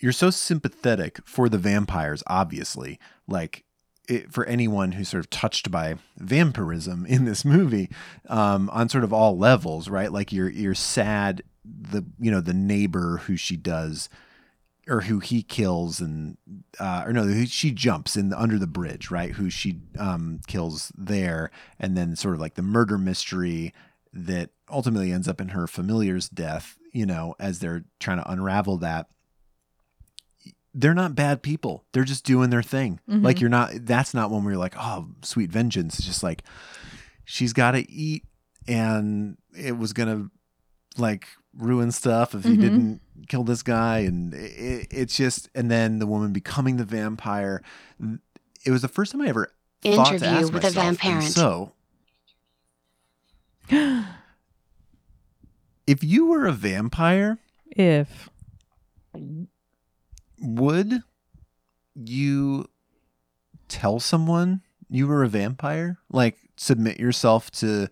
you're so sympathetic for the vampires, obviously, like for anyone who's sort of touched by vampirism in this movie, on sort of all levels, right? Like you're sad, the neighbor who she does, or who he kills, and she jumps in under the bridge, right? Who she kills there, and then sort of like the murder mystery that ultimately ends up in her familiar's death, you know, as they're trying to unravel that. They're not bad people. They're just doing their thing. Mm-hmm. Like that's not when we're like, oh, sweet vengeance. It's just like, she's got to eat, and it was going to like ruin stuff if you didn't kill this guy. And it's just, and then the woman becoming the vampire. It was the first time I ever thought to ask myself, and so if you were a vampire, would you tell someone you were a vampire? Like submit yourself to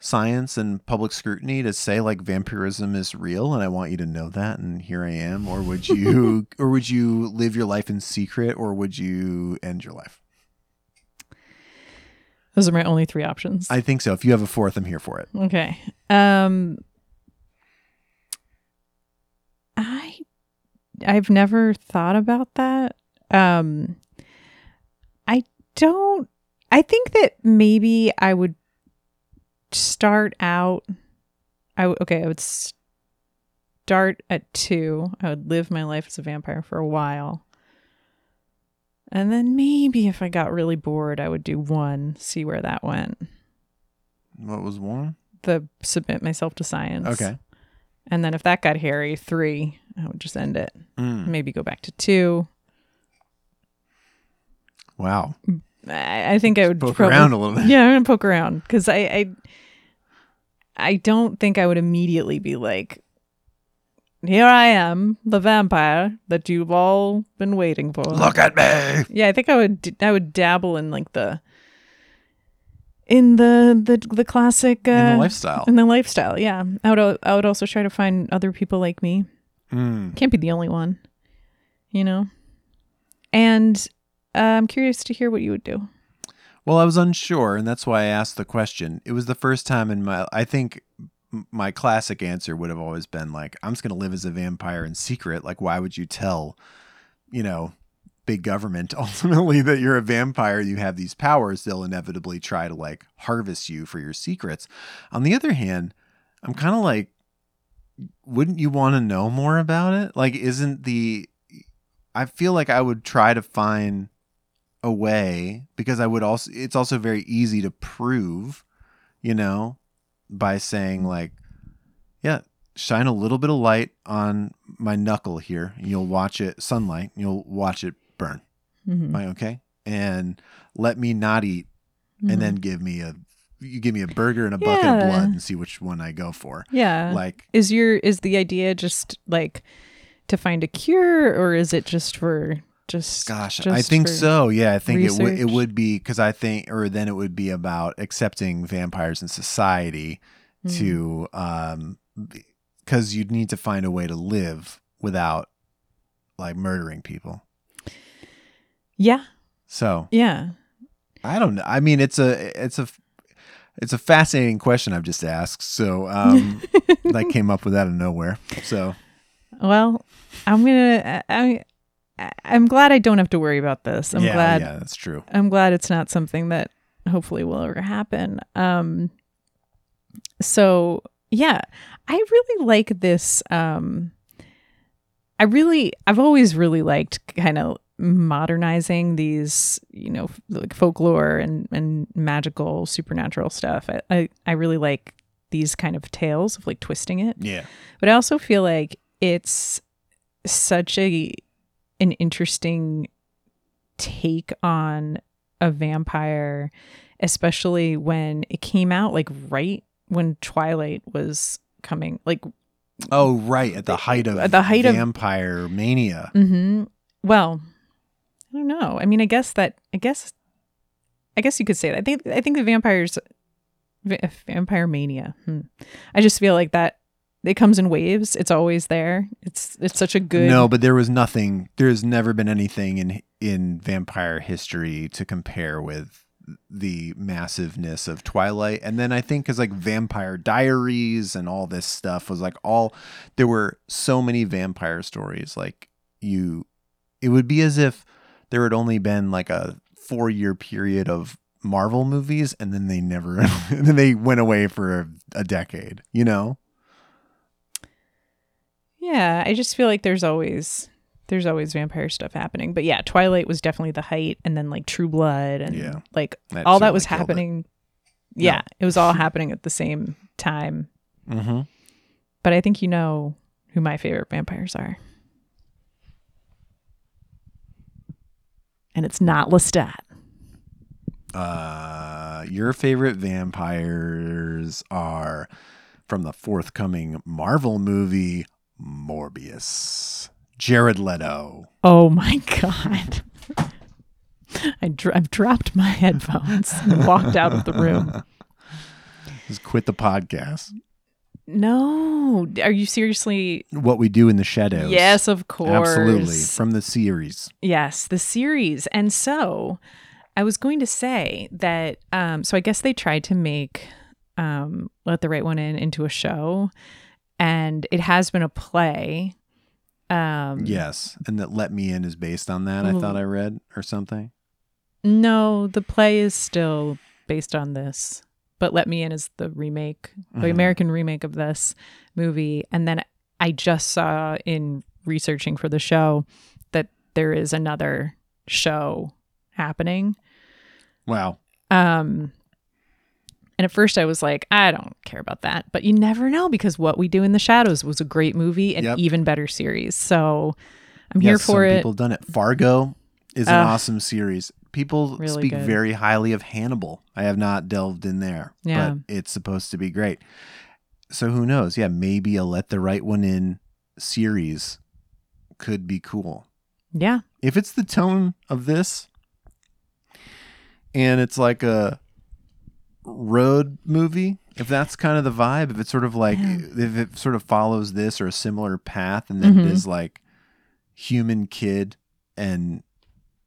science and public scrutiny to say like vampirism is real and I want you to know that and here I am? Or would you live your life in secret, or would you end your life? Those are my only three options. I think so. If you have a fourth, I'm here for it. Okay. I've never thought about that. I think that maybe I would start out. I would start at 2. I would live my life as a vampire for a while. And then maybe if I got really bored, I would do 1, see where that went. What was 1? The submit myself to science. Okay. And then if that got hairy, 3, I would just end it. Maybe go back to 2. Wow. I think I would poke around a little bit. Yeah, I'm going to poke around because I don't think I would immediately be like, here I am, the vampire that you've all been waiting for. Look at me. Yeah, I think I would dabble in like the classic in the lifestyle. Yeah. I would also try to find other people like me. Can't be the only one, you know? And I'm curious to hear what you would do. Well, I was unsure, and that's why I asked the question. It was the first time I think my classic answer would have always been like, I'm just going to live as a vampire in secret. Like, why would you tell, you know, big government ultimately that you're a vampire, you have these powers, they'll inevitably try to like harvest you for your secrets. On the other hand, I'm kind of like, wouldn't you want to know more about it? Like, isn't the I feel like I would try to find a way, because I would also, it's also very easy to prove, you know, by saying like, yeah, shine a little bit of light on my knuckle here and you'll watch it, sunlight, and you'll watch it burn. Mm-hmm. Like, okay. And let me not eat, mm-hmm. and then give me a burger and a bucket of blood and see which one I go for. Yeah. Like, is the idea just like to find a cure, or is it just for I think so. Yeah. I think it would be, because I think, or then it would be about accepting vampires in society, mm-hmm. to, because you'd need to find a way to live without like murdering people. Yeah. So, yeah, I don't know. I mean, it's a fascinating question I've just asked. So, I came up with that out of nowhere. So, well, I'm glad I don't have to worry about this. I'm glad. Yeah, that's true. I'm glad it's not something that hopefully will ever happen. So yeah, I really like this. I've always really liked kind of modernizing these, you know, like folklore and magical supernatural stuff. I really like these kind of tales of like twisting it. Yeah. But I also feel like it's such an interesting take on a vampire, especially when it came out like right when Twilight was coming, like, oh, right, at the height of vampire mania. Mm-hmm. Well, I don't know. I mean, I guess you could say that. I think the vampire mania. I just feel like that. It comes in waves. It's always there. It's such a good... No, but there was nothing. There's never been anything in vampire history to compare with the massiveness of Twilight. And then I think because like Vampire Diaries and all this stuff was like all... There were so many vampire stories. Like it would be as if there had only been like a 4-year period of Marvel movies, and then they never... and then they went away for a decade, you know? Yeah, I just feel like there's always vampire stuff happening. But yeah, Twilight was definitely the height, and then like True Blood and all that was happening. Yeah, no. It was all happening at the same time. Mm-hmm. But I think you know who my favorite vampires are. And it's not Lestat. Your favorite vampires are from the forthcoming Marvel movie... Morbius. Jared Leto. Oh my God. I've dropped my headphones and walked out of the room. Just quit the podcast. No. Are you seriously? What We Do in the Shadows. Yes, of course. Absolutely. From the series. Yes, the series. And so I was going to say that, so I guess they tried to make Let the Right One In into a show. And it has been a play. Yes. And that Let Me In is based on that, I thought I read, or something. No, the play is still based on this. But Let Me In is the remake, the American remake of this movie. And then I just saw in researching for the show that there is another show happening. Wow. And at first I was like, I don't care about that. But you never know, because What We Do in the Shadows was a great movie and even better series. So I'm here for it. People done it. Fargo is an awesome series. People really speak very highly of Hannibal. I have not delved in there, but it's supposed to be great. So who knows? Yeah, maybe a Let the Right One In series could be cool. Yeah. If it's the tone of this and it's like a... road movie, if that's kind of the vibe, if it's sort of like if it sort of follows this or a similar path, and then it is like human kid and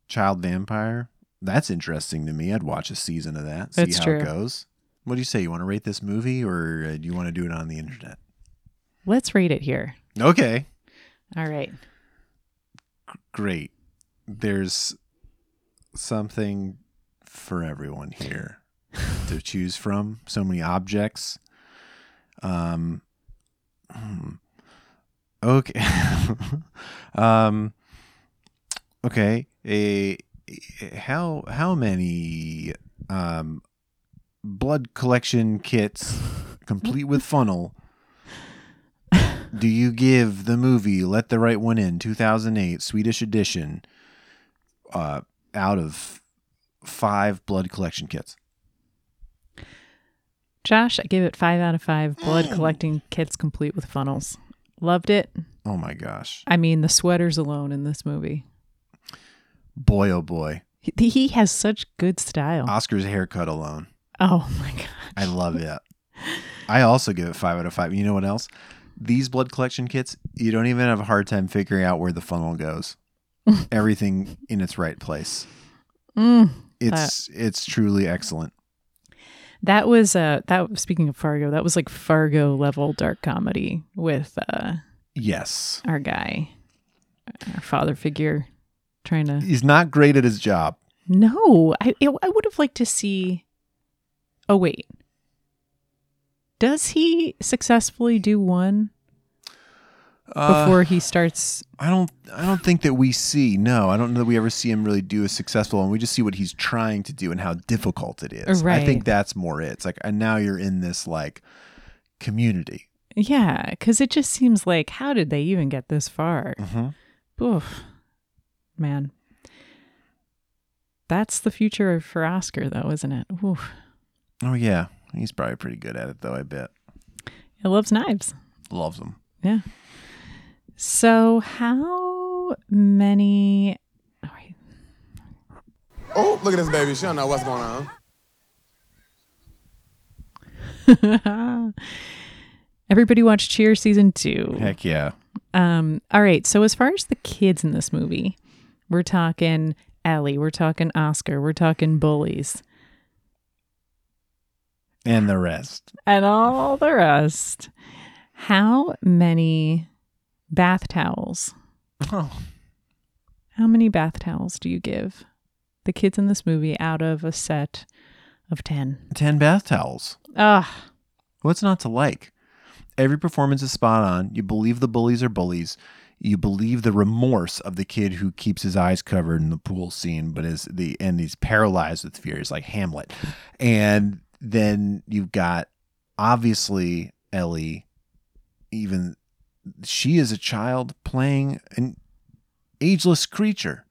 child vampire, that's interesting to me. I'd watch a season of that, see how it goes. What do you say? You want to rate this movie, or do you want to do it on the internet? Let's rate it here. Okay. All right. Great. There's something for everyone here to choose from. So many objects. Okay. Okay. How many blood collection kits complete with funnel do you give the movie Let the Right One In 2008 Swedish edition out of 5 blood collection kits? Josh, I give it 5 out of 5 blood collecting kits complete with funnels. Loved it. Oh my gosh. I mean, the sweaters alone in this movie. Boy, oh boy. He has such good style. Oscar's haircut alone. Oh my gosh. I love it. I also give it 5 out of 5. You know what else? These blood collection kits, you don't even have a hard time figuring out where the funnel goes. Everything in its right place. It's truly excellent. That was speaking of Fargo, that was like Fargo level dark comedy with yes, our guy, our father figure, trying to. He's not great at his job. No, I would have liked to see. Oh wait, does he successfully do one before he starts? I don't think that we see. No, I don't know that we ever see him really do a successful one. We just see what he's trying to do and how difficult it is. Right. I think that's more it. It's like, and now you're in this like community. Yeah, because it just seems like, how did they even get this far? Mm-hmm. Oof, man. That's the future for Oscar, though, isn't it? Oof. Oh yeah, he's probably pretty good at it, though. I bet. He loves knives. Loves them. Yeah. So how many... Oh, look at this baby. She don't know what's going on. Everybody watch Cheers season 2. Heck yeah. All right. So as far as the kids in this movie, we're talking Ellie, we're talking Oscar, we're talking bullies. And the rest. And all the rest. How many... bath towels. Oh. How many bath towels do you give the kids in this movie out of a set of 10? 10 bath towels. Ugh. What's not to like? Every performance is spot on. You believe the bullies are bullies. You believe the remorse of the kid who keeps his eyes covered in the pool scene, but he's paralyzed with fear. He's like Hamlet. And then you've got, obviously, Ellie, even... She is a child playing an ageless creature,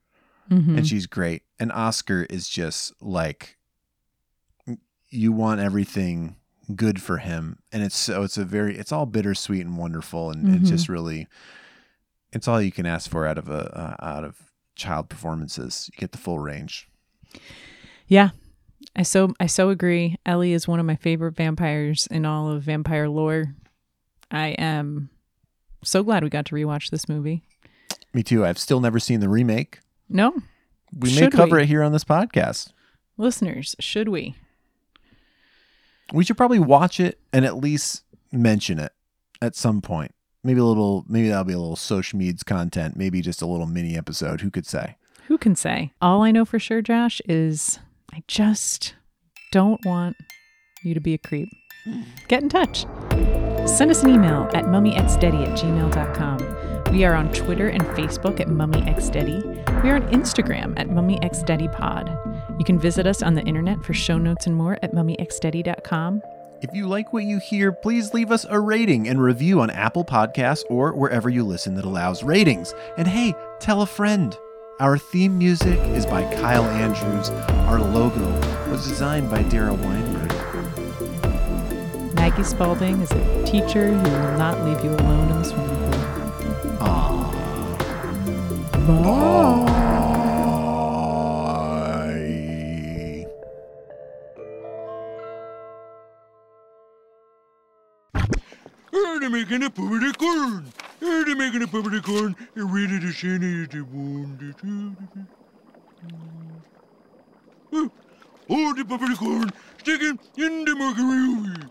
mm-hmm. and she's great. And Oscar is just like, you want everything good for him. And it's all bittersweet and wonderful. And mm-hmm. It's just really, it's all you can ask for out of child performances. You get the full range. Yeah. I so agree. Ellie is one of my favorite vampires in all of vampire lore. I am so glad we got to rewatch this movie. Me too. I've still never seen the remake. No. We may cover it here on this podcast. Listeners, should we? We should probably watch it and at least mention it at some point. Maybe that'll be a little social media's content. Maybe just a little mini episode. Who could say? Who can say? All I know for sure, Josh, is I just don't want you to be a creep. Get in touch. Send us an email at mummyxdeddy@gmail.com. We are on Twitter and Facebook at mummyxdeddy. We are on Instagram at mummyxdeddypod. You can visit us on the internet for show notes and more at mummyxdeddy.com. If you like what you hear, please leave us a rating and review on Apple Podcasts or wherever you listen that allows ratings. And hey, tell a friend. Our theme music is by Kyle Andrews. Our logo was designed by Dara Weinberg. Maggie Spaulding is a teacher who will not leave you alone in the swimming pool. Bye. I'm making a popcorn. And ready to send it to one. Hold the popcorn. Stick it in the microwave.